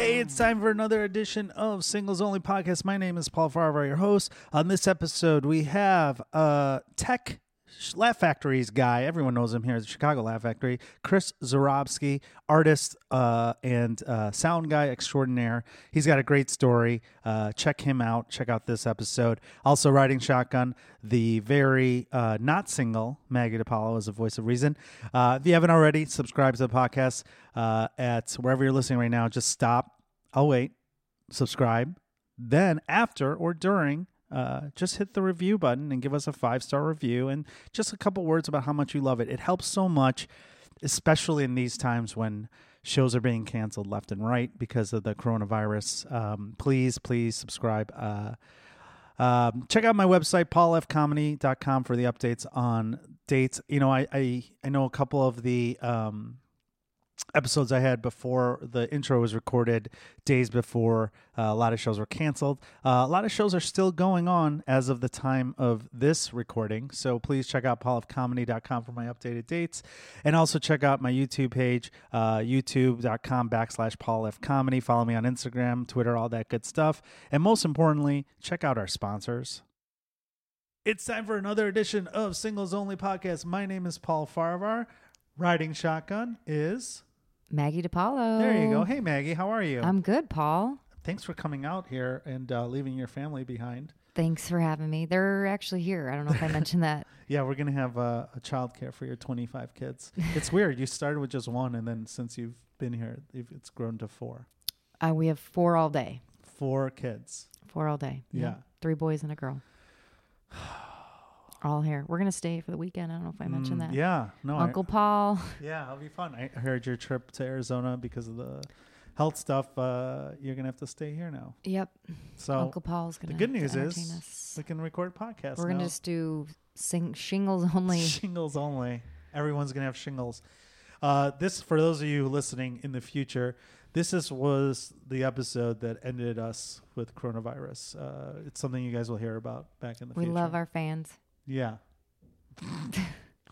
Hey, it's time for another edition of Singles Only Podcast. My name is Paul Farvar, your host. On this episode, we have Tech Laugh Factory's guy. Everyone knows him here at the Chicago Laugh Factory. Chris Zorowski, artist and sound guy extraordinaire. He's got a great story. Check him out. Check out this episode. Also, riding shotgun, the very not single Maggie DePaulo is a voice of reason. If you haven't already, subscribe to the podcast at wherever you're listening right now. Just stop. I'll wait. Subscribe. Then after or during, just hit the review button and give us a 5-star review and just a couple words about how much you love it. It helps so much, especially in these times when shows are being canceled left and right because of the coronavirus. Please subscribe. Check out my website, paulfcomedy.com, for the updates on dates. You know, I know a couple of the episodes I had before the intro was recorded days before a lot of shows were canceled. A lot of shows are still going on as of the time of this recording. So please check out paulofcomedy.com for my updated dates. And also check out my YouTube page, youtube.com/paulofcomedy. Follow me on Instagram, Twitter, all that good stuff. And most importantly, check out our sponsors. It's time for another edition of Singles Only Podcast. My name is Paul Farvar. Riding shotgun is Maggie DePaulo. There you go. Hey, Maggie. How are you? I'm good, Paul. Thanks for coming out here and leaving your family behind. Thanks for having me. They're actually here. I don't know if I mentioned that. Yeah, we're going to have a childcare for your 25 kids. It's weird. You started with just one, and then since you've been here, it's grown to 4. We have 4 all day. 4 kids. 4 all day. Yeah. 3 boys and a girl. All here. We're going to stay for the weekend. I don't know if I mentioned that. Yeah. No. Uncle Paul. Yeah, it'll be fun. I heard your trip to Arizona because of the health stuff. You're going to have to stay here now. Yep. So Uncle Paul's going to The good news is we can record podcasts. We're going to just do shingles only. Shingles only. Everyone's going to have shingles. This, for those of you listening in the future, this was the episode that ended us with coronavirus. It's something you guys will hear about back in the future. We love our fans. Yeah.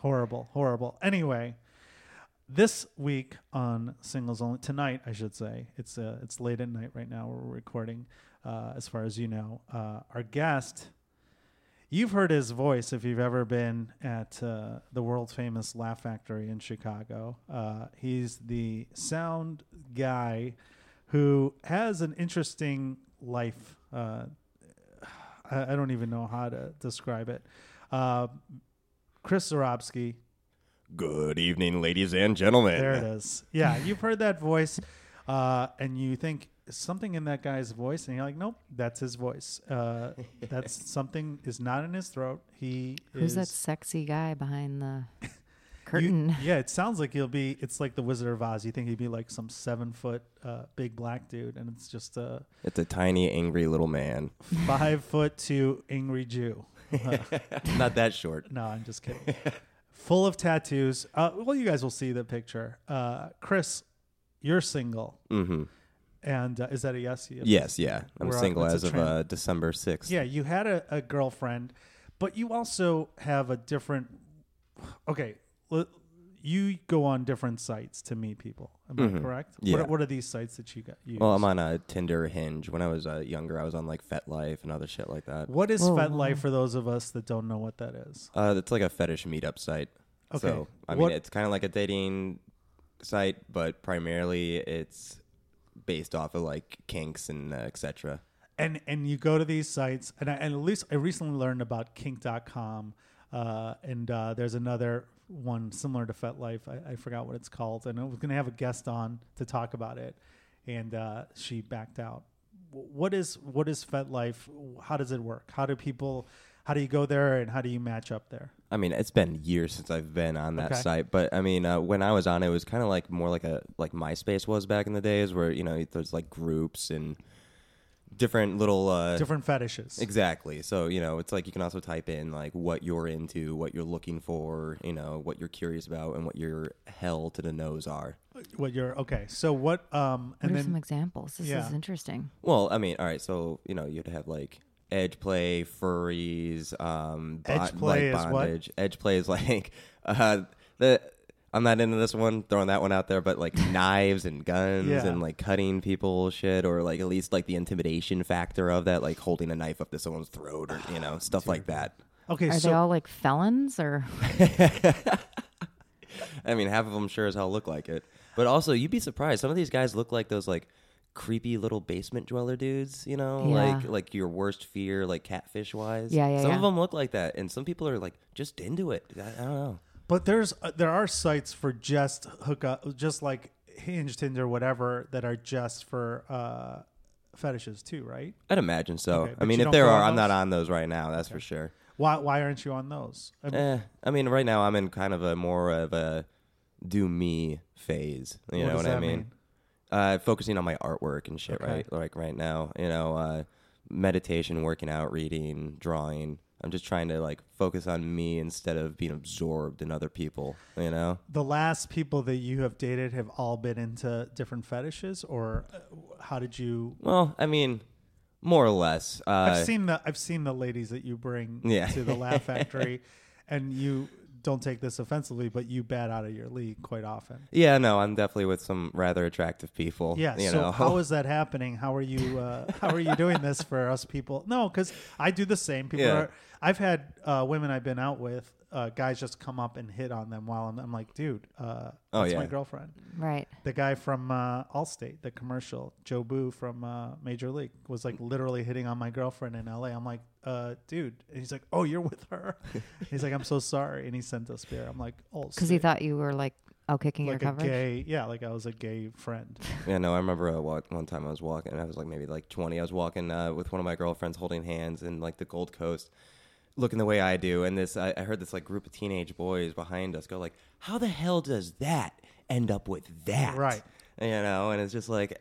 Horrible. Anyway, this week on Singles Only, tonight, I should say, it's late at night right now. We're recording, as far as you know. Our guest, you've heard his voice if you've ever been at the world-famous Laugh Factory in Chicago. He's the sound guy who has an interesting life. I don't even know how to describe it. Chris Zorowski. Good evening, ladies and gentlemen. There it is. Yeah, you've heard that voice, and you think something in that guy's voice, and you're like, nope, that's his voice. That's something is not in his throat. Who's that sexy guy behind the curtain? It sounds like it's like the Wizard of Oz. You think he'd be like some 7-foot big black dude, and it's just it's a tiny angry little man. 5'2" angry Jew. Not that short. No, I'm just kidding. Full of tattoos. Well, you guys will see the picture. Chris, you're single. Mm-hmm. And is that a yes? Yes, yeah. I'm single as of December 6th. Yeah, you had a girlfriend, but you also have a different... Okay, you go on different sites to meet people. Am I correct? Yeah. What are these sites that you use? Well, I'm on Tinder, Hinge. When I was younger, I was on like FetLife and other shit like that. What is FetLife for those of us that don't know what that is? It's like a fetish meetup site. Okay. So, I mean, it's kind of like a dating site, but primarily it's based off of like kinks and et cetera. And you go to these sites, and at least I recently learned about Kink.com, and there's another one similar to FetLife. I forgot what it's called, and I was going to have a guest on to talk about it, and she backed out. What is FetLife? How does it work? How do you go there, and how do you match up there? I mean, it's been years since I've been on that site, but I mean, when I was on it, was kind of like more like MySpace was back in the days, where you know there's like groups and different little different fetishes. Exactly. So you know, it's like you can also type in like what you're into, what you're looking for, you know, what you're curious about, and what your hell to the nose are. So what? What are some examples? This is interesting. Well, I mean, all right. So you know, you'd have like edge play, furries, edge play is bondage. What? Edge play is like the I'm not into this one, throwing that one out there, but like knives and guns and like cutting people shit, or like at least like the intimidation factor of that, like holding a knife up to someone's throat or, you know, stuff like that. Okay, are they all like felons or? I mean, half of them sure as hell look like it. But also, you'd be surprised. Some of these guys look like those like creepy little basement dweller dudes, you know, like your worst fear, like catfish wise. Some of them look like that. And some people are like just into it. I don't know. But there are sites for just hookup, just like Hinge, Tinder, whatever, that are just for fetishes too, right? I'd imagine so. Okay, I mean, if there are, I'm not on those right now. That's for sure. Why aren't you on those? I mean, right now I'm in kind of a more of a do me phase. You know what I mean? Focusing on my artwork and shit, right? Like right now, you know, meditation, working out, reading, drawing. I'm just trying to like focus on me instead of being absorbed in other people, you know? The last people that you have dated have all been into different fetishes, or how did you? Well, I mean, more or less. I've seen the ladies that you bring to the Laugh Factory, and you don't take this offensively, but you bat out of your league quite often. Yeah, no, I'm definitely with some rather attractive people. Yeah, you know. How is that happening? How are you doing this for us people? No, because I do the same. I've had women I've been out with, guys just come up and hit on them while I'm like, dude, that's my girlfriend. Right. The guy from Allstate, the commercial, Joe Boo from Major League, was like literally hitting on my girlfriend in LA. I'm like, dude. And he's like, oh, you're with her? He's like, I'm so sorry. And he sent us beer. I'm like, oh, because he thought you were like out kicking like your coverage? Like I was a gay friend. Yeah, no, I remember one time I was walking, I was like maybe like 20. I was walking with one of my girlfriends holding hands in like the Gold Coast, looking the way I do, and I heard this like group of teenage boys behind us go like, "How the hell does that end up with that?" Right, you know, and it's just like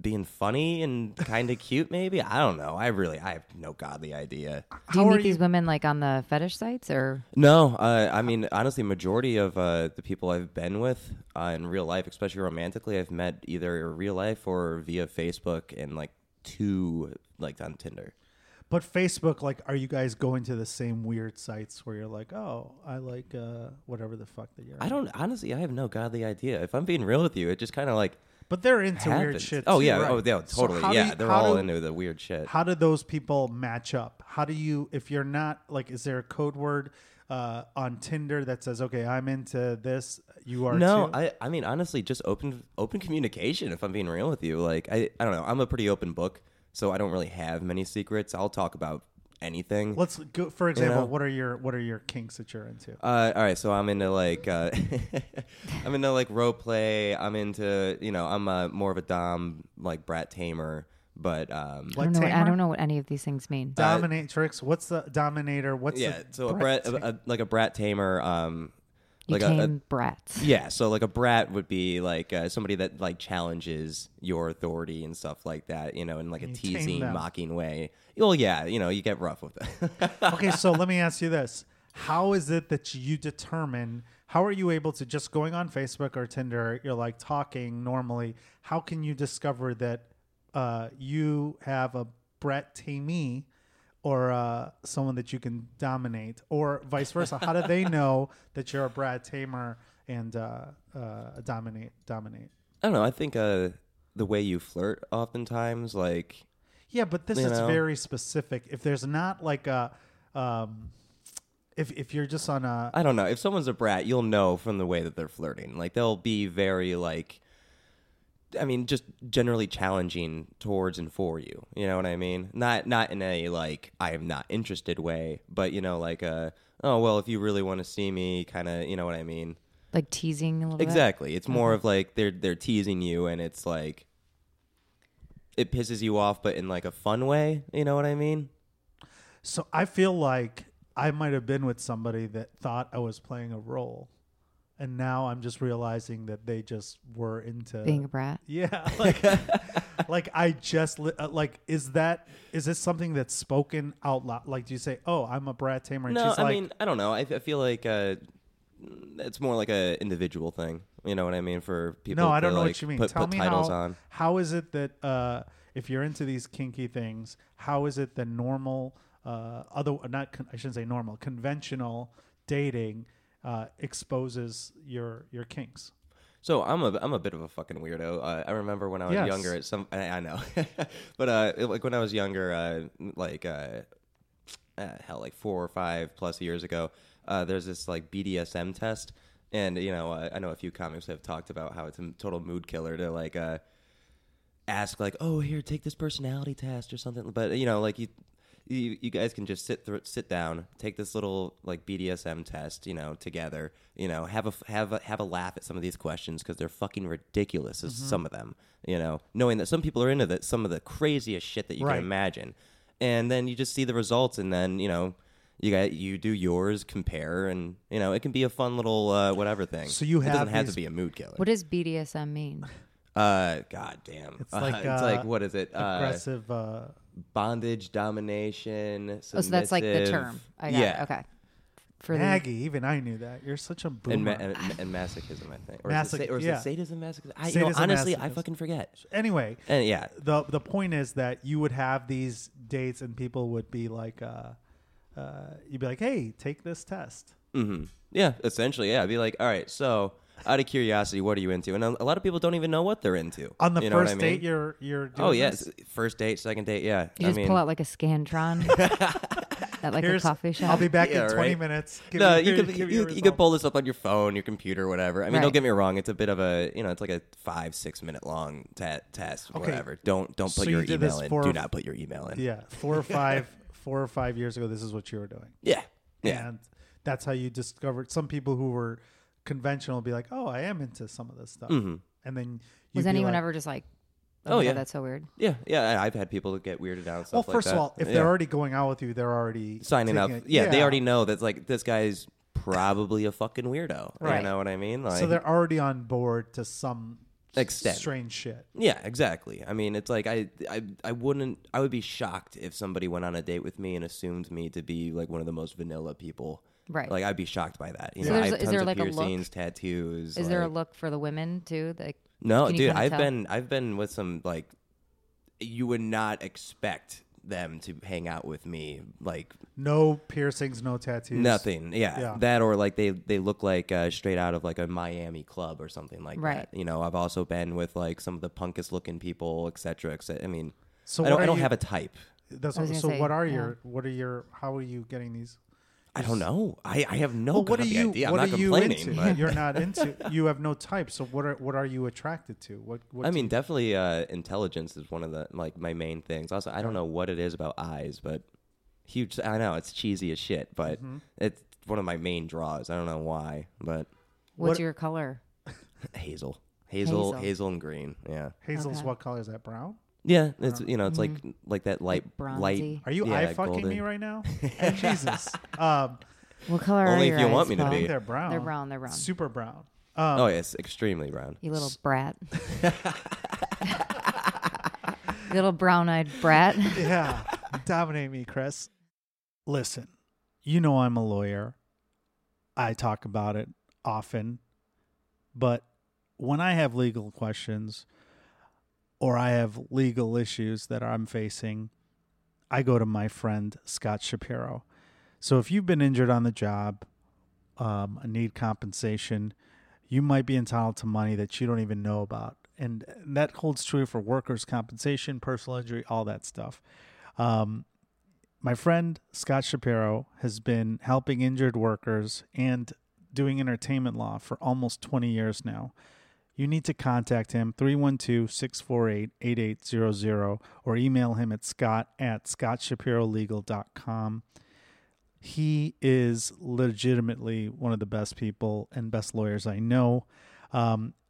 being funny and kind of cute, maybe. I don't know. I have no godly idea. Do you meet these women like on the fetish sites or? No, I mean honestly, majority of the people I've been with in real life, especially romantically, I've met either in real life or via Facebook and like two like on Tinder. But Facebook, like, are you guys going to the same weird sites where you're like, oh, I like whatever the fuck that you're on? Honestly, I have no godly idea. If I'm being real with you, it just kind of like But they're into happens. Weird shit. Oh, too, yeah. Right? Oh, yeah, totally. So they're all into the weird shit. How do those people match up? How do you, if you're not, like, is there a code word on Tinder that says, okay, I'm into this, you are too? No, I mean, honestly, just open communication, if I'm being real with you. Like, I don't know. I'm a pretty open book. So I don't really have many secrets. I'll talk about anything. Let's go. For example, you know? what are your kinks that you're into? All right, so I'm into like I'm into like role play. I'm into, you know, I'm more of a dom, like brat tamer. But I don't know what any of these things mean. Dominatrix. What's the dominator? A brat tamer. Like a brats. Yeah, so like a brat would be like somebody that like challenges your authority and stuff like that, you know, in like a teasing, mocking way. Well, yeah, you know, you get rough with it. Okay, so let me ask you this. How is it that you determine, how are you able to, just going on Facebook or Tinder, you're like talking normally, how can you discover that you have a brat tamey or someone that you can dominate, or vice versa? How do they know that you're a brat tamer and dominate? I don't know. I think the way you flirt oftentimes, like... Yeah, but this is very specific. If there's not like a... If you're just on a... I don't know. If someone's a brat, you'll know from the way that they're flirting. Like, they'll be very like... I mean, just generally challenging towards and for you. You know what I mean? Not in a, like, I am not interested way, but, you know, like, oh, well, if you really want to see me, kind of, you know what I mean? Like teasing a little bit? Exactly. It's more of, like, they're teasing you, and it's, like, it pisses you off, but in, like, a fun way. You know what I mean? So I feel like I might have been with somebody that thought I was playing a role. And now I'm just realizing that they just were into being a brat. Yeah. Like, is this something that's spoken out loud? Like, do you say, oh, I'm a brat tamer? And no, I mean, I don't know. I feel like it's more like an individual thing. You know what I mean? For people. No, I don't know what you mean. Tell me how is it that if you're into these kinky things, how is it that normal, I shouldn't say normal, conventional dating exposes your kinks. So I'm a bit of a fucking weirdo. I remember when I was younger at some, I know, but like when I was younger, like 4 or 5 plus years ago, there's this like BDSM test. And, you know, I know a few comics have talked about how it's a total mood killer to like ask like, oh, here, take this personality test or something. But, you know, like you guys can just sit down, take this little like BDSM test, you know, together, you know, have a laugh at some of these questions because they're fucking ridiculous as some of them, you know, knowing that some people are into that, some of the craziest shit that you can imagine. And then you just see the results and then, you know, you do yours, compare, and, you know, it can be a fun little whatever thing. So you have it doesn't have to be a mood killer. What does BDSM mean? God damn. It's like what is it? Aggressive. Bondage, domination, submissive. Oh, so that's like the term. I got it. Okay. For Maggie, even I knew that. You're such a boomer. And masochism, I think. Or is it sadism, masochism? Honestly, I fucking forget. Anyway. And yeah. The point is that you would have these dates and people would be like... you'd be like, hey, take this test. Mm-hmm. Yeah, essentially, yeah. I'd be like, all right, so out of curiosity, what are you into? And a lot of people don't even know what they're into. On the first date, you're doing this? First date, second date, yeah. You just pull out like a Scantron at like a coffee shop. I'll be back in 20 minutes. No, you could pull this up on your phone, your computer, whatever. I mean, don't get me wrong. It's a bit of a, you know, it's like a 5-6 minute long test, whatever. Don't put your email in. Do not put your email in. Yeah, 4 or 5... 4 or 5 years ago, this is what you were doing. Yeah. Yeah. And that's how you discovered some people who were conventional would be like, oh, I am into some of this stuff. Mm-hmm. And then was anyone ever just like, oh yeah, that's so weird? Yeah. Yeah. I've had people get weirded out. And stuff well, first of all, if they're already going out with you, they're already signing up. Yeah. They already know that's like, this guy's probably a fucking weirdo. Right. You know what I mean? Like, so they're already on board to some extent. Strange shit. Yeah, exactly. I mean, it's like I would be shocked if somebody went on a date with me and assumed me to be like one of the most vanilla people. Right. Like I'd be shocked by that. You know, I have tons of piercings, tattoos. Is there a look for the women too? Like, no, dude, I've been with some like you would not expect them to hang out with me. Like no piercings, no tattoos, nothing. Yeah. That or like they look like straight out of like a Miami club or something like that. You know, I've also been with like some of the punkest looking people, etc. I mean, so I don't have a type. How are you getting these? I don't know. I have no idea. I'm not complaining. But you're not into. You have no type. So what are you attracted to? What I mean, definitely intelligence is one of the like my main things. Also, I don't know what it is about eyes, but huge. I know it's cheesy as shit, but it's one of my main draws. I don't know why, but what's your color? Hazel and green. Yeah. Hazel's what color is that? Brown. Yeah, it's you know, it's like that light bronzy. Light. Are you eye fucking golden. Me right now? Oh, Jesus. What color are your eyes? Only if you want me to be. They're brown. They're brown. Super brown. Oh, yes, extremely brown. You little brat. Little brown-eyed brat. Yeah. Dominate me, Chris. Listen, you know I'm a lawyer. I talk about it often. But when I have legal questions or I have legal issues that I'm facing, I go to my friend, Scott Shapiro. So if you've been injured on the job, need compensation, you might be entitled to money that you don't even know about. And that holds true for workers' compensation, personal injury, all that stuff. My friend, Scott Shapiro, has been helping injured workers and doing entertainment law for almost 20 years now. You need to contact him, 312-648-8800, or email him at scott@scottshapirolegal.com. He is legitimately one of the best people and best lawyers I know.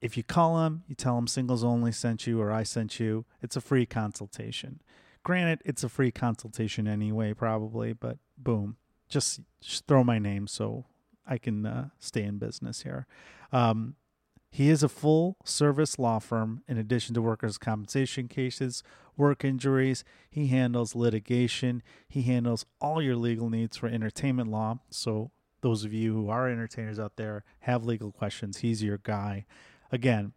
If you call him, you tell him Singles Only sent you or I sent you, it's a free consultation. Granted, it's a free consultation anyway, probably, but boom. Just throw my name so I can stay in business here. He is a full-service law firm. In addition to workers' compensation cases, work injuries, he handles litigation. He handles all your legal needs for entertainment law. So those of you who are entertainers out there, have legal questions, he's your guy. Again,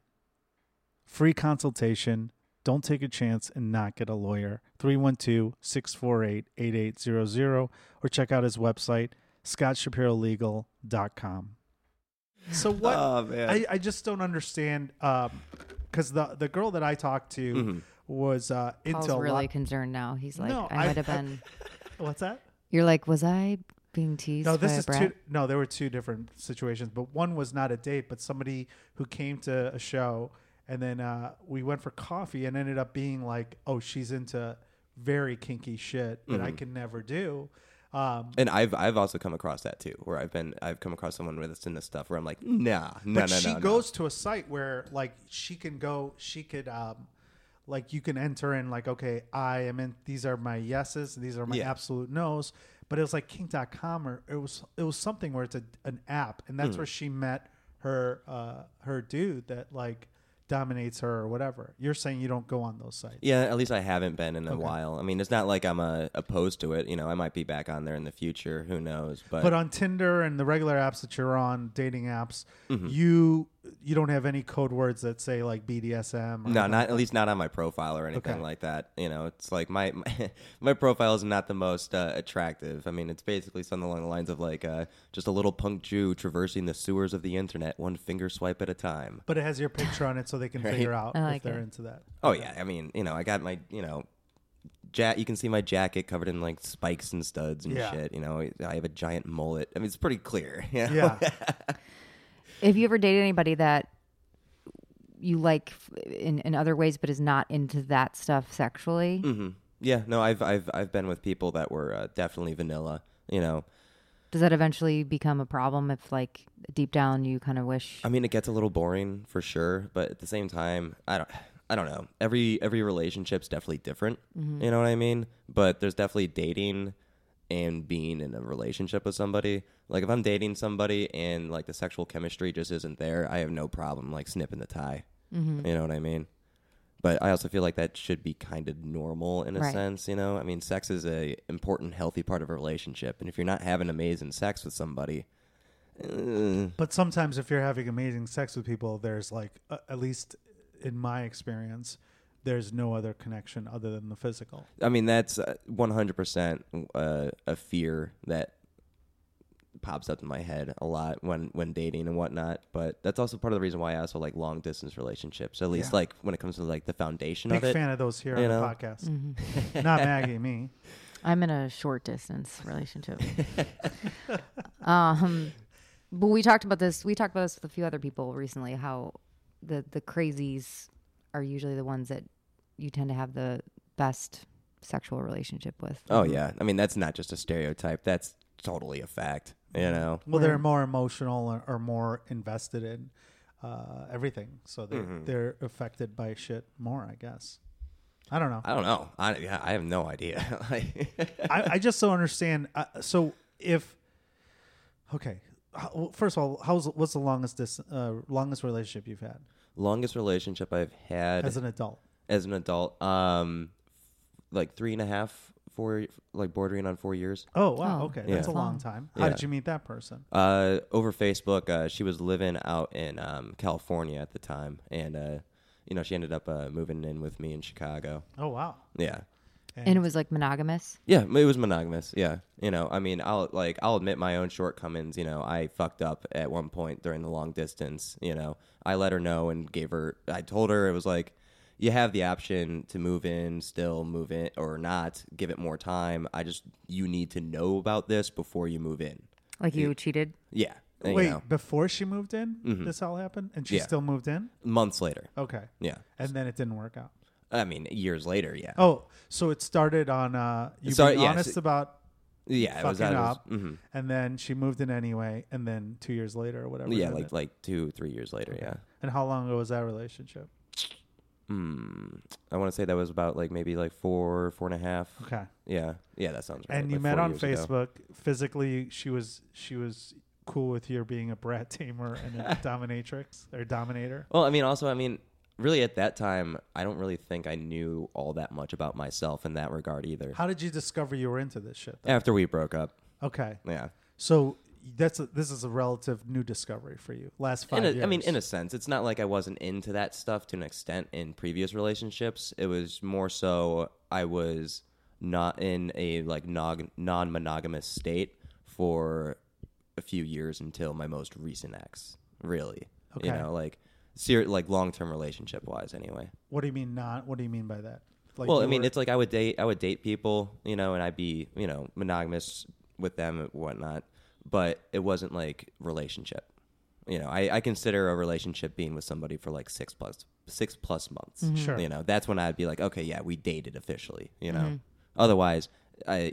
free consultation. Don't take a chance and not get a lawyer. 312-648-8800 or check out his website, scottshapirolegal.com. So what? Oh, man. I just don't understand, because the girl that I talked to mm-hmm. was into Paul's a really lot. Concerned now. He's like, no, I might have been. What's that? You're like, was I being teased? No, this is Brad? No, there were two different situations, but one was not a date, but somebody who came to a show, and then we went for coffee and ended up being like, oh, she's into very kinky shit that mm-hmm. I can never do. And I've also come across that too, where I've come across someone that's in this stuff where I'm like, nah. She goes to a site where like you can enter in like, okay, I am in, these are my yeses, these are my absolute nos, but it was like Kink.com or it was something where it's an app, and that's where she met her dude that like dominates her or whatever. You're saying you don't go on those sites. Yeah, at least I haven't been in a while. I mean, it's not like I'm opposed to it. You know, I might be back on there in the future. Who knows? But on Tinder and the regular apps that you're on, dating apps, mm-hmm. you don't have any code words that say like BDSM. Or no, not at least not on my profile or anything like that. You know, it's like my profile is not the most attractive. I mean, it's basically something along the lines of like just a little punk Jew traversing the sewers of the internet, one finger swipe at a time. But it has your picture on it, so they can figure out if they're into that. Oh yeah, I mean, you know, I got my, you know, you can see my jacket covered in like spikes and studs and shit. You know, I have a giant mullet. I mean, it's pretty clear. You know? Yeah. If you ever dated anybody that you like in other ways, but is not into that stuff sexually, mm-hmm. yeah, no, I've been with people that were definitely vanilla. You know. Does that eventually become a problem if, like, deep down you kind of wish? I mean, it gets a little boring for sure, but at the same time, I don't know. Every relationship's definitely different. Mm-hmm. You know what I mean? But there's definitely dating and being in a relationship with somebody. Like, if I'm dating somebody and, like, the sexual chemistry just isn't there, I have no problem, like, snipping the tie. Mm-hmm. You know what I mean? But I also feel like that should be kind of normal in a sense, you know? I mean, sex is an important, healthy part of a relationship. And if you're not having amazing sex with somebody... But sometimes if you're having amazing sex with people, there's like, at least in my experience, there's no other connection other than the physical. I mean, that's 100% a fear that pops up in my head a lot when dating and whatnot, but that's also part of the reason why I also like long distance relationships, at least like when it comes to like the foundation of it. Big fan of those here on the podcast. Mm-hmm. Not Maggie, me. I'm in a short distance relationship. But we talked about this with a few other people recently, how the crazies are usually the ones that you tend to have the best sexual relationship with. Oh yeah. I mean, that's not just a stereotype. That's totally a fact. You know, well, they're more emotional or more invested in everything, so they're affected by shit more, I guess. I don't know. I have no idea. I just don't understand. So if first of all, what's the longest relationship you've had? Longest relationship I've had as an adult, like 3.5, 4, like bordering on 4 years. Oh wow, okay, that's a long time. How did you meet that person? Over Facebook. She was living out in California at the time, and you know, she ended up moving in with me in Chicago. Oh wow, yeah. And it was like monogamous. Yeah, it was monogamous. Yeah, you know, I mean, I'll admit my own shortcomings. You know, I fucked up at one point during the long distance. You know, I let her know and I told her, it was like, you have the option to move in or not, give it more time. You need to know about this before you move in. Like you cheated? Yeah. And wait, you know, before she moved in, this all happened? And she still moved in? Months later. Okay. Yeah. And then it didn't work out. I mean, years later, yeah. Oh, so it started on, you being honest about... Yeah, it was up, and then she moved in anyway, and then 2 years later or whatever. Yeah, like 2-3 years later, yeah. And how long ago was that relationship? I want to say that was about like maybe like 4.5. Okay. Yeah. Yeah, that sounds right. And you met on Facebook. Physically, she was cool with your being a brat tamer and a dominatrix or dominator. Well, I mean, really at that time, I don't really think I knew all that much about myself in that regard either. How did you discover you were into this shit, though? After we broke up. Okay. Yeah. So this is a relative new discovery for you. Last 5 years. I mean, in a sense, it's not like I wasn't into that stuff to an extent in previous relationships. It was more so I was not in a like non-monogamous state for a few years until my most recent ex. really. Okay. You know, like long-term relationship wise anyway. What do you mean not? What do you mean by that? Like, well, I mean, it's like I would date people, you know, and I'd be, you know, monogamous with them and whatnot, but it wasn't like relationship. You know, I consider a relationship being with somebody for like six plus months. Mm-hmm. Sure. You know, that's when I'd be like, okay, yeah, we dated officially, you know. Mm-hmm. Otherwise,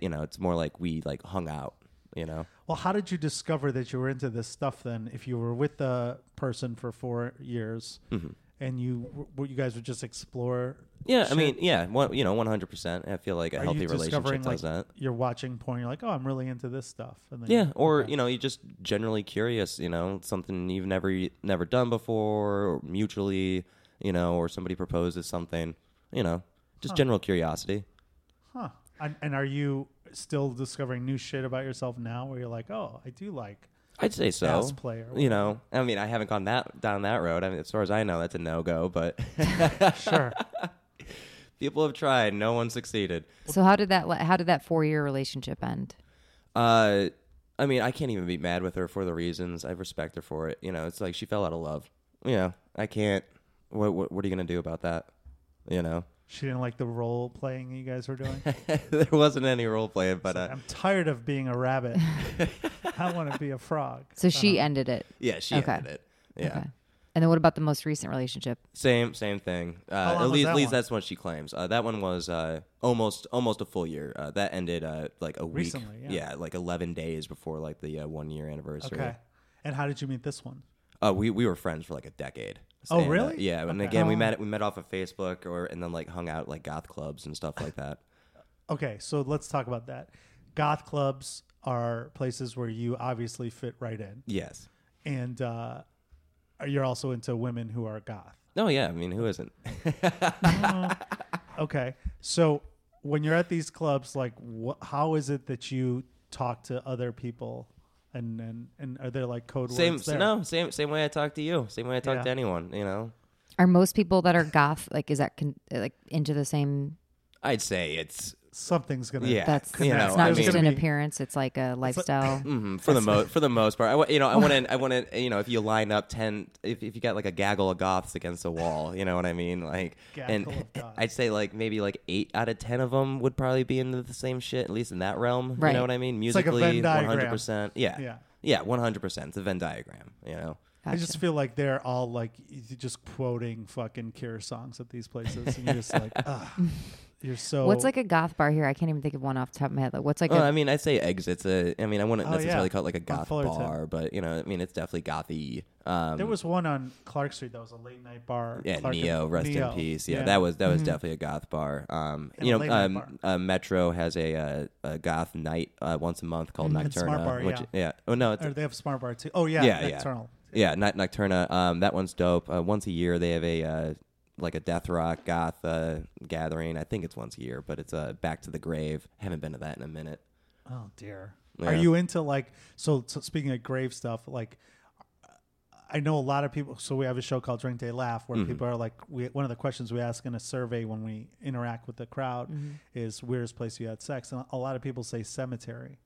you know, it's more like we like hung out, you know. Well, how did you discover that you were into this stuff then? If you were with the person for 4 years, mm-hmm. and you guys would just explore. Yeah, shit? I mean, yeah, you know, 100%. I feel like a healthy relationship does that. You're watching porn, you're like, oh, I'm really into this stuff. And then yeah, or, you know, you're just generally curious, you know, something you've never done before, or mutually, you know, or somebody proposes something, you know, just general curiosity. Huh. And are you still discovering new shit about yourself now where you're like, oh, I do like... I'd say so. You know, I mean, I haven't gone down that road. I mean, as far as I know, that's a no-go, but... Sure. People have tried. No one succeeded. So how did that 4-year relationship end? I mean, I can't even be mad with her for the reasons. I respect her for it. You know, it's like she fell out of love. You know, I can't... What are you going to do about that? You know? She didn't like the role playing you guys were doing? There wasn't any role playing, but... I'm tired of being a rabbit. I want to be a frog. So she ended it. Yeah, she ended it. Yeah. Okay. And then what about the most recent relationship? Same thing. At least that's what she claims. That one was almost a full year. That ended like a week. Recently, yeah. Yeah, like 11 days before like the 1-year anniversary. Okay. And how did you meet this one? We were friends for like a decade. Oh, really? Yeah. Okay. And again, we met off of Facebook and then like hung out like goth clubs and stuff like that. Okay. So let's talk about that. Goth clubs are places where you obviously fit right in. Yes. And you're also into women who are goth. Oh, yeah. I mean, who isn't? Okay. So when you're at these clubs, like how is it that you talk to other people? And are there like code words there? No, same way I talk to you. Same way I talk to anyone, you know. Are most people that are goth, like, is that like into the same? I'd say it's... Something's going to... Yeah. That's, you know, it's not just an appearance. It's like a lifestyle. Like, mm-hmm, for the most part. I want to, you know, if you line up 10, if you got like a gaggle of goths against a wall, you know what I mean? Like, gaggle and I'd say like maybe like 8 out of 10 of them would probably be into the same shit, at least in that realm. Right. You know what I mean? Musically, it's like a Venn diagram. 100%. Yeah. Yeah. 100%. It's a Venn diagram, you know? Gotcha. I just feel like they're all like just quoting fucking Cure songs at these places. And you're just like, ugh. You're so... What's like a goth bar here? I can't even think of one off the top of my head. Like, what's like... Well, I mean, I'd say Exit's a... I mean, I wouldn't necessarily call it like a goth bar, but, you know, I mean, it's definitely gothy. There was one on Clark Street that was a late night bar. Yeah, Clark Neo, rest in peace. Yeah, that was mm-hmm. definitely a goth bar. You know, Metro has a goth night once a month called Nocturna. Smart Bar, which, yeah. Oh no, or they have Smart Bar too. Oh yeah, Nocturnal. Yeah, Nocturna. That one's dope. Once a year they have a... like a death rock goth gathering. I think it's once a year, but it's Back to the Grave. Haven't been to that in a minute. Oh dear. Yeah. Are you into like so speaking of grave stuff, like I know a lot of people, so we have a show called Drink Day Laugh where mm-hmm. people are like, one of the questions we ask in a survey when we interact with the crowd mm-hmm. is weirdest place you had sex, and a lot of people say cemetery.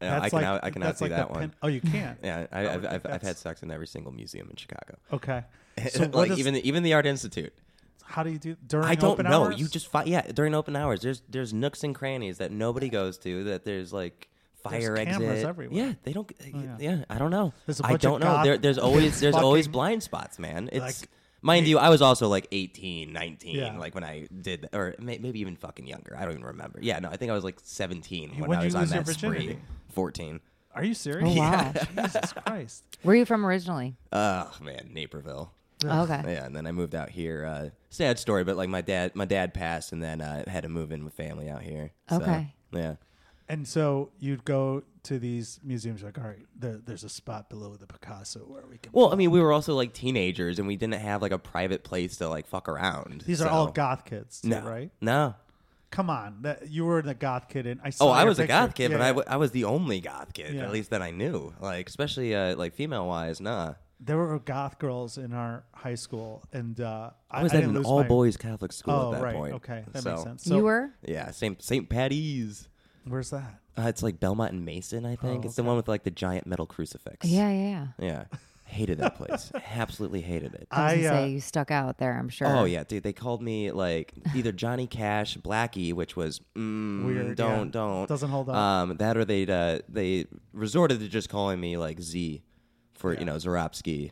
I cannot see that one. Oh, you can't? Yeah, I've had sex in every single museum in Chicago. Okay. So like even the Art Institute. How do you do during open hours? I don't know. You just during open hours. There's nooks and crannies that nobody goes to, that there's like fire exit everywhere. Yeah, they don't. I don't know. I don't know. There's always blind spots, man. It's like, mind you, I was also like 18, 19, like when I did, or maybe even fucking younger. I don't even remember. Yeah, no, I think I was like 17 when I was on that spree. 14. Are you serious? Oh, wow. Yeah. Jesus Christ. Where are you from originally? Oh man, Naperville. Oh, okay. Yeah, and then I moved out here. Sad story, but like my dad passed, and then I had to move in with family out here. Okay. So, yeah. And so you'd go to these museums, you're like, all right, there's a spot below the Picasso where we can... Well, I mean, we were also like teenagers, and we didn't have like a private place to like fuck around. These are all goth kids, too, right? No. Come on. You were the goth kid. I was a goth kid, but I was the only goth kid, at least that I knew. Like, especially like female-wise, nah. There were goth girls in our high school, and I was at an all-boys Catholic school at that point. Okay, that makes sense. So, you were? Yeah, St. Paddy's. Where's that? It's like Belmont and Mason, I think. Oh, okay. It's the one with like the giant metal crucifix. Yeah. Hated that place. Absolutely hated it. I was gonna say you stuck out there, I'm sure. Oh yeah, dude. They called me like either Johnny Cash, Blackie, which was weird. Don't. Doesn't hold up. That or they resorted to just calling me like Z for Zorowski,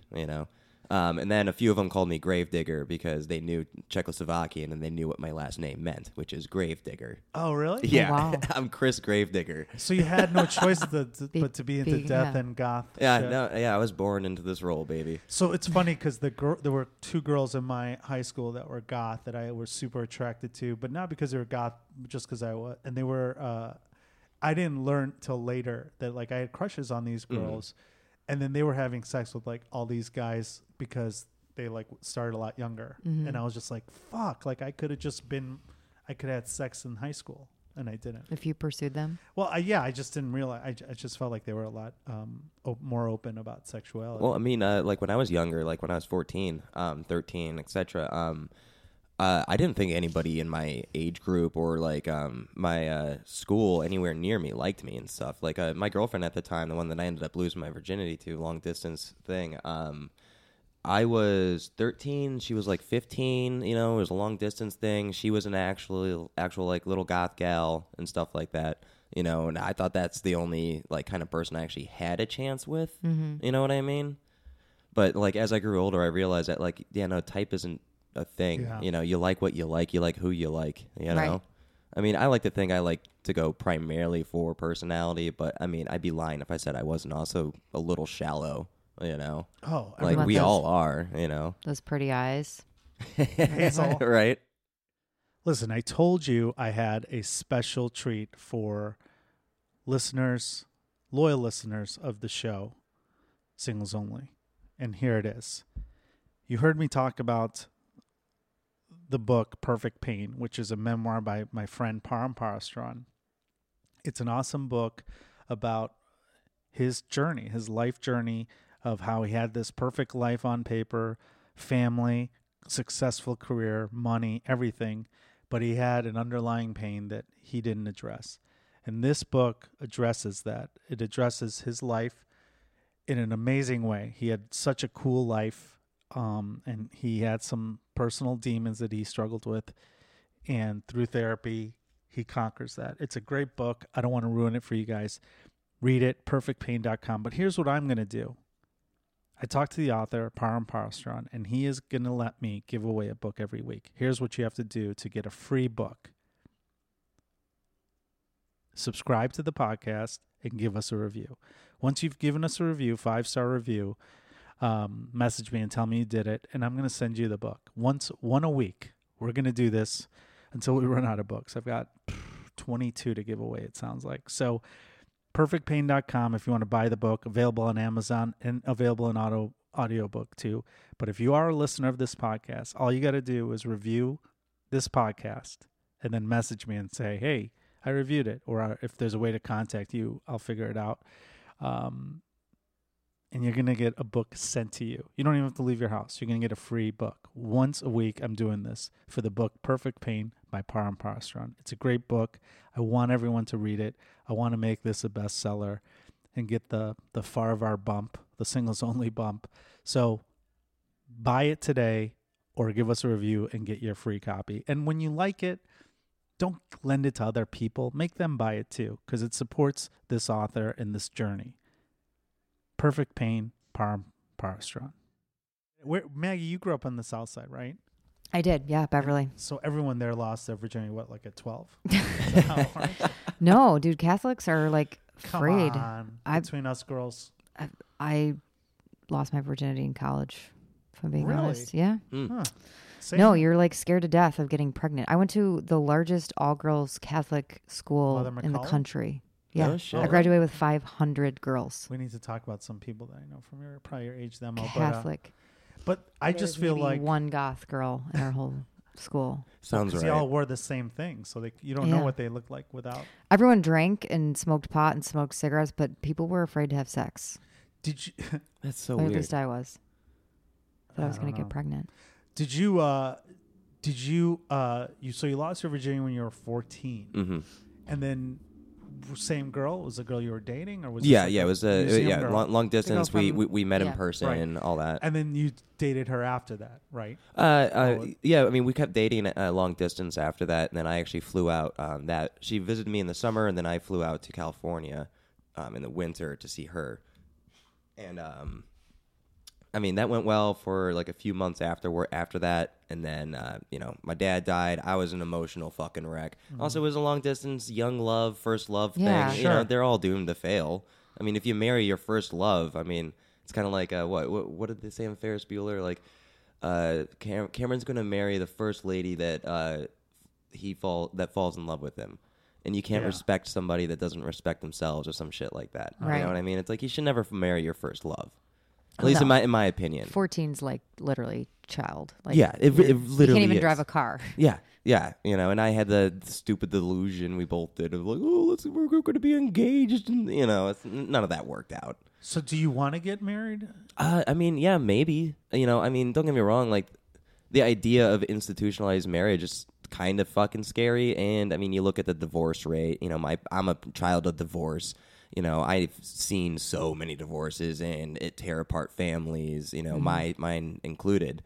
and then a few of them called me Gravedigger because they knew Czechoslovakian and they knew what my last name meant, which is Gravedigger. Oh, really? Yeah. Oh, wow. I'm Chris Gravedigger. So you had no choice but to be into death and goth. Yeah, shit. I was born into this role, baby. So it's funny because there were two girls in my high school that were goth that I was super attracted to, but not because they were goth, just because I was. And they were, I didn't learn till later that like I had crushes on these girls. Mm. And then they were having sex with like all these guys because they like started a lot younger. Mm-hmm. And I was just like, fuck, like I could have had sex in high school and I didn't. If you pursued them? Well, I just didn't realize. I just felt like they were a lot more open about sexuality. Well, I mean, like when I was younger, like when I was 14, 13, etc. I didn't think anybody in my age group or like my school anywhere near me liked me and stuff. Like my girlfriend at the time, the one that I ended up losing my virginity to, long distance thing. I was 13, she was like 15. It was a long distance thing. She was an actual like little goth gal and stuff like that. And I thought that's the only like kind of person I actually had a chance with. Mm-hmm. You know what I mean? But like as I grew older, I realized that like type isn't a thing. Yeah. You like what you like who you like, Right. I mean, I like to think I like to go primarily for personality, but I mean, I'd be lying if I said I wasn't also a little shallow, Oh, like we all are, Those pretty eyes. Right. Listen, I told you I had a special treat for listeners, loyal listeners of the show, Singles Only. And here it is. You heard me talk about the book Perfect Pain, which is a memoir by my friend Param Parastron. It's an awesome book about his journey, his life journey of how he had this perfect life on paper, family, successful career, money, everything, but he had an underlying pain that he didn't address. And this book addresses that. It addresses his life in an amazing way. He had such a cool life, and he had some personal demons that he struggled with, and through therapy he conquers that. It's a great book. I don't want to ruin it for you guys. Read it, perfectpain.com. But here's what I'm going to do. I talked to the author, Param Parastron, and he is going to let me give away a book every week. Here's what you have to do to get a free book. Subscribe to the podcast and give us a review. Once you've given us a review, 5-star review, message me and tell me you did it, and I'm going to send you the book. One a week. We're going to do this until we run out of books. I've got 22 to give away, it sounds like. So perfectpain.com if you want to buy the book, available on Amazon and available in audiobook too. But if you are a listener of this podcast, all you got to do is review this podcast and then message me and say, hey, I reviewed it, or if there's a way to contact you, I'll figure it out. And you're going to get a book sent to you. You don't even have to leave your house. You're going to get a free book. Once a week, I'm doing this for the book Perfect Pain by Param Parastron. It's a great book. I want everyone to read it. I want to make this a bestseller and get the Farvar bump, the Singles Only bump. So buy it today or give us a review and get your free copy. And when you like it, don't lend it to other people. Make them buy it too, because it supports this author in this journey. Perfect Pain, Param Parastron. Where, Maggie, you grew up on the South Side, right? I did, yeah, Beverly. So everyone there lost their virginity, what, like at 12? No, dude, Catholics are like afraid. Come on, between us girls. I lost my virginity in college, if I'm being honest. Yeah. Mm. Huh. No, you're like scared to death of getting pregnant. I went to the largest all-girls Catholic school in the country. Yeah, no shit. I graduated with 500 girls. We need to talk about some people that I know from probably your age, them all Catholic. But I just feel like one goth girl in our whole school. Sounds right. They all wore the same thing, so you don't know what they look like without. Everyone drank and smoked pot and smoked cigarettes, but people were afraid to have sex. Did you? That's so weird. At least I was. But I was going to get pregnant. Did you? So you lost your virginity when you were 14, mm-hmm. and then. same girl? Was the girl you were dating, or was it it was a long distance. We met in person and all that. And then you dated her after that, right? I mean, we kept dating long distance after that, and then I actually flew out. She visited me in the summer, and then I flew out to California in the winter to see her. And I mean, that went well for like a few months after that. And then, my dad died. I was an emotional fucking wreck. Mm-hmm. Also, it was a long distance, young love, first love thing. Sure. You know, they're all doomed to fail. I mean, if you marry your first love, I mean, it's kind of like what did they say in Ferris Bueller? Like, Cameron's going to marry the first lady that that falls in love with him. And you can't respect somebody that doesn't respect themselves or some shit like that. Right. You know what I mean? It's like you should never marry your first love. At least in my opinion. 14's like literally child. Like, yeah, it literally you can't even drive a car. Yeah, yeah. You know, and I had the stupid delusion we both did of like, we're going to be engaged. And, you know, none of that worked out. So do you want to get married? I mean, yeah, maybe. You know, I mean, don't get me wrong. Like, the idea of institutionalized marriage is kind of fucking scary. And, I mean, you look at the divorce rate. You know, I'm a child of divorce. You know, I've seen so many divorces and it tear apart families, you know, mine included.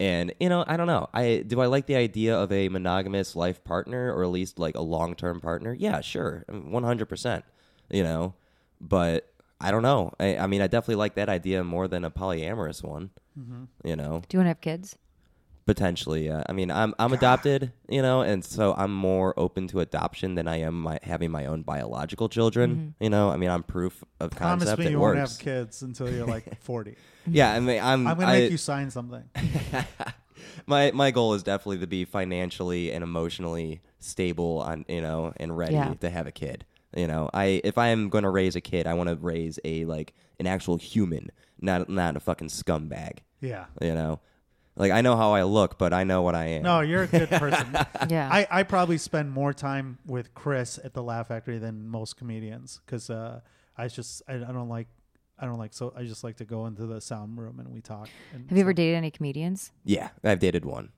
And, you know, I don't know. Do I like the idea of a monogamous life partner or at least like a long-term partner? Yeah, sure. I mean, 100%, you know, but I don't know. I mean, I definitely like that idea more than a polyamorous one, you know. Do you want to have kids? Potentially, yeah. I mean, I'm adopted, you know, and so I'm more open to adoption than I am having my own biological children. You know, I mean, I'm proof of concept. Promise me you won't have kids until you're like 40. Yeah, I mean, I'm gonna make you sign something. My goal is definitely to be financially and emotionally stable on, you know, and ready to have a kid. You know, if I am gonna raise a kid, I want to raise an actual human, not a fucking scumbag. Yeah, you know. Like, I know how I look, but I know what I am. No, you're a good person. Yeah. I probably spend more time with Chris at the Laugh Factory than most comedians because I just like to go into the sound room and we talk. And Have you ever dated any comedians? Yeah, I've dated one.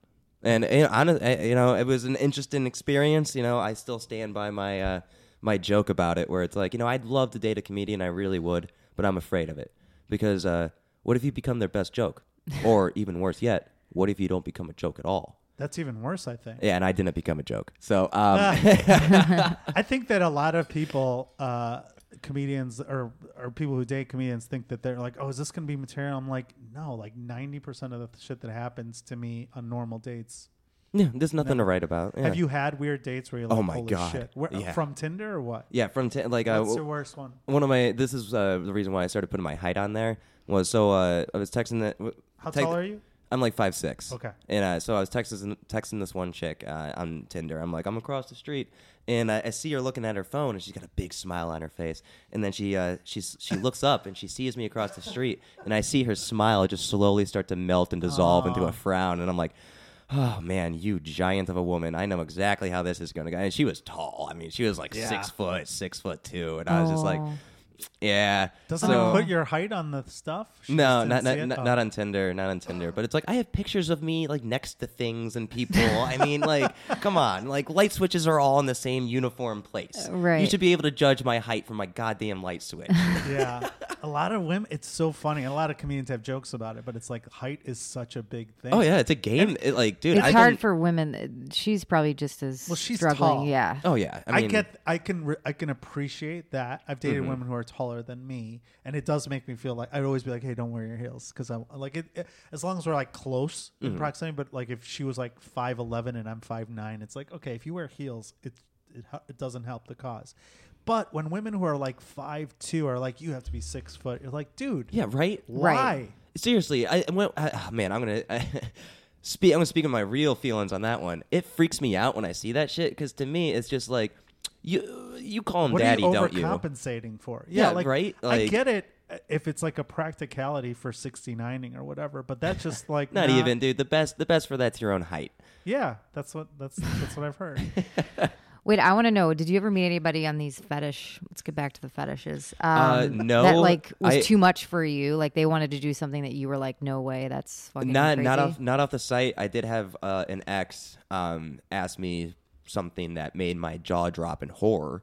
And, you know, it was an interesting experience. You know, I still stand by my joke about it where it's like, you know, I'd love to date a comedian. I really would, but I'm afraid of it because what if you become their best joke? Or even worse yet, what if you don't become a joke at all? That's even worse, I think. Yeah, and I didn't become a joke. So I think that a lot of people, comedians or people who date comedians think that they're like, oh, is this going to be material? I'm like, no, like 90% of the shit that happens to me on normal dates. Yeah, there's nothing to write about. Yeah. Have you had weird dates where you're like, oh my God. Shit. Where, from Tinder or what? Yeah, from Tinder. Like, what's your worst one? One of my, this is the reason why I started putting my height on there. Was so I was texting that. How tall are you? I'm like 5'6". Okay. And so I was texting this one chick on Tinder. I'm like, I'm across the street, and I see her looking at her phone, and she's got a big smile on her face. And then she looks up and she sees me across the street, and I see her smile just slowly start to melt and dissolve into a frown, and I'm like, oh man, you giant of a woman! I know exactly how this is going to go. And she was tall. I mean, she was like 6 foot, 6'2", and I was just like. Yeah. Doesn't it put your height on the stuff? No, not on Tinder, But it's like I have pictures of me like next to things and people. I mean, like, come on, like light switches are all in the same uniform place. Right. You should be able to judge my height from my goddamn light switch. Yeah. A lot of women. It's so funny. A lot of comedians have jokes about it, but it's like height is such a big thing. Oh yeah, it's a game. It, like, dude, it's hard for women. She's probably just as she's struggling. Tall. Yeah. Oh yeah. I mean, I can appreciate that. I've dated women who are taller than me, and it does make me feel like I'd always be like, hey, don't wear your heels, because I'm like it as long as we're like close in proximity. But like if she was like 5'11" and I'm 5'9", it's like, okay, if you wear heels, it doesn't help the cause. But when women who are like 5'2" are like, you have to be 6 foot, you're like, dude, yeah, right, why? Right. Seriously, I'm gonna speak of my real feelings on that one. It freaks me out when I see that shit, because to me it's just like, you call him what daddy, don't you? What are you overcompensating for? Yeah, like, right? Like, I get it if it's like a practicality for 69ing or whatever, but that's just like not even, dude. The best for that's your own height. Yeah, that's what I've heard. Wait, I want to know, did you ever meet anybody on these fetish? Let's get back to the fetishes. No. That like was too much for you. Like they wanted to do something that you were like, no way, that's fucking crazy. Not off the site. I did have an ex ask me something that made my jaw drop in horror.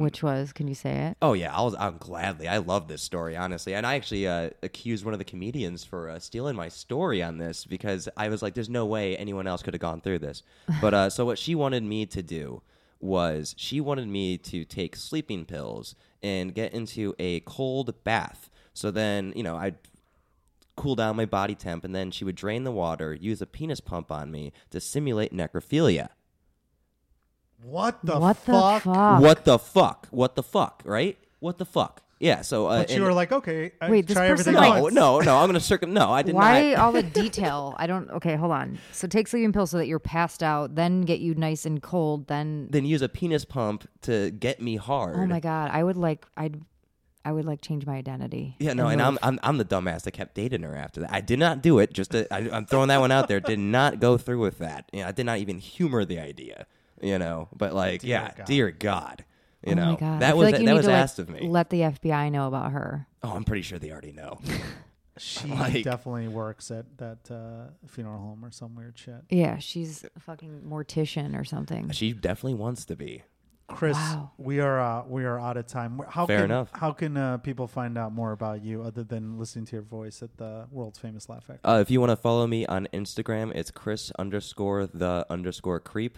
Which was, can you say it? Oh, yeah. I'll gladly. I love this story, honestly. And I actually accused one of the comedians for stealing my story on this, because I was like, there's no way anyone else could have gone through this. But so what she wanted me to do was she wanted me to take sleeping pills and get into a cold bath. So then, you know, I'd cool down my body temp, and then she would drain the water, use a penis pump on me to simulate necrophilia. What the fuck? Yeah, so... but you were like, okay, wait, try everything else. No, I'm going to No, I did Why all the detail? Okay, hold on. So take sleeping pills so that you're passed out, then get you nice and cold, then... Then use a penis pump to get me hard. Oh, my God. I would change my identity. Yeah, no, and I'm the dumbass that kept dating her after that. I did not do it. I'm throwing that one out there. Did not go through with that. You know, I did not even humor the idea. You know, but like, dear God, you know, that was asked of me. Let the FBI know about her. Oh, I'm pretty sure they already know. She definitely works at that funeral home or some weird shit. Yeah, she's a fucking mortician or something. She definitely wants to be. Chris, wow. we are out of time. How can people find out more about you other than listening to your voice at the world's famous Laugh Factory? If you want to follow me on Instagram, it's Chris_the_creep.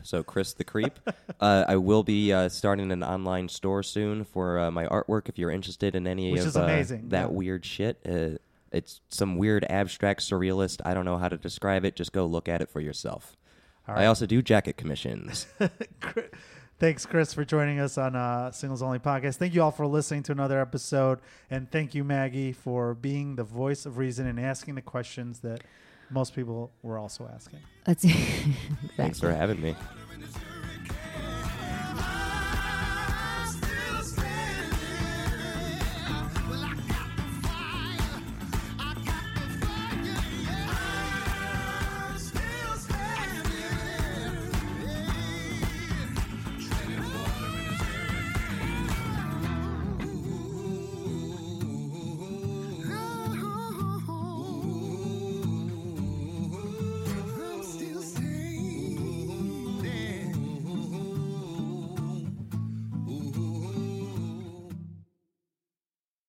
So Chris the creep. I will be starting an online store soon for my artwork. If you're interested in any weird shit, it's some weird abstract surrealist. I don't know how to describe it. Just go look at it for yourself. All right. I also do jacket commissions. Thanks, Chris, for joining us on Singles Only Podcast. Thank you all for listening to another episode. And thank you, Maggie, for being the voice of reason and asking the questions that most people were also asking. Thanks for having me.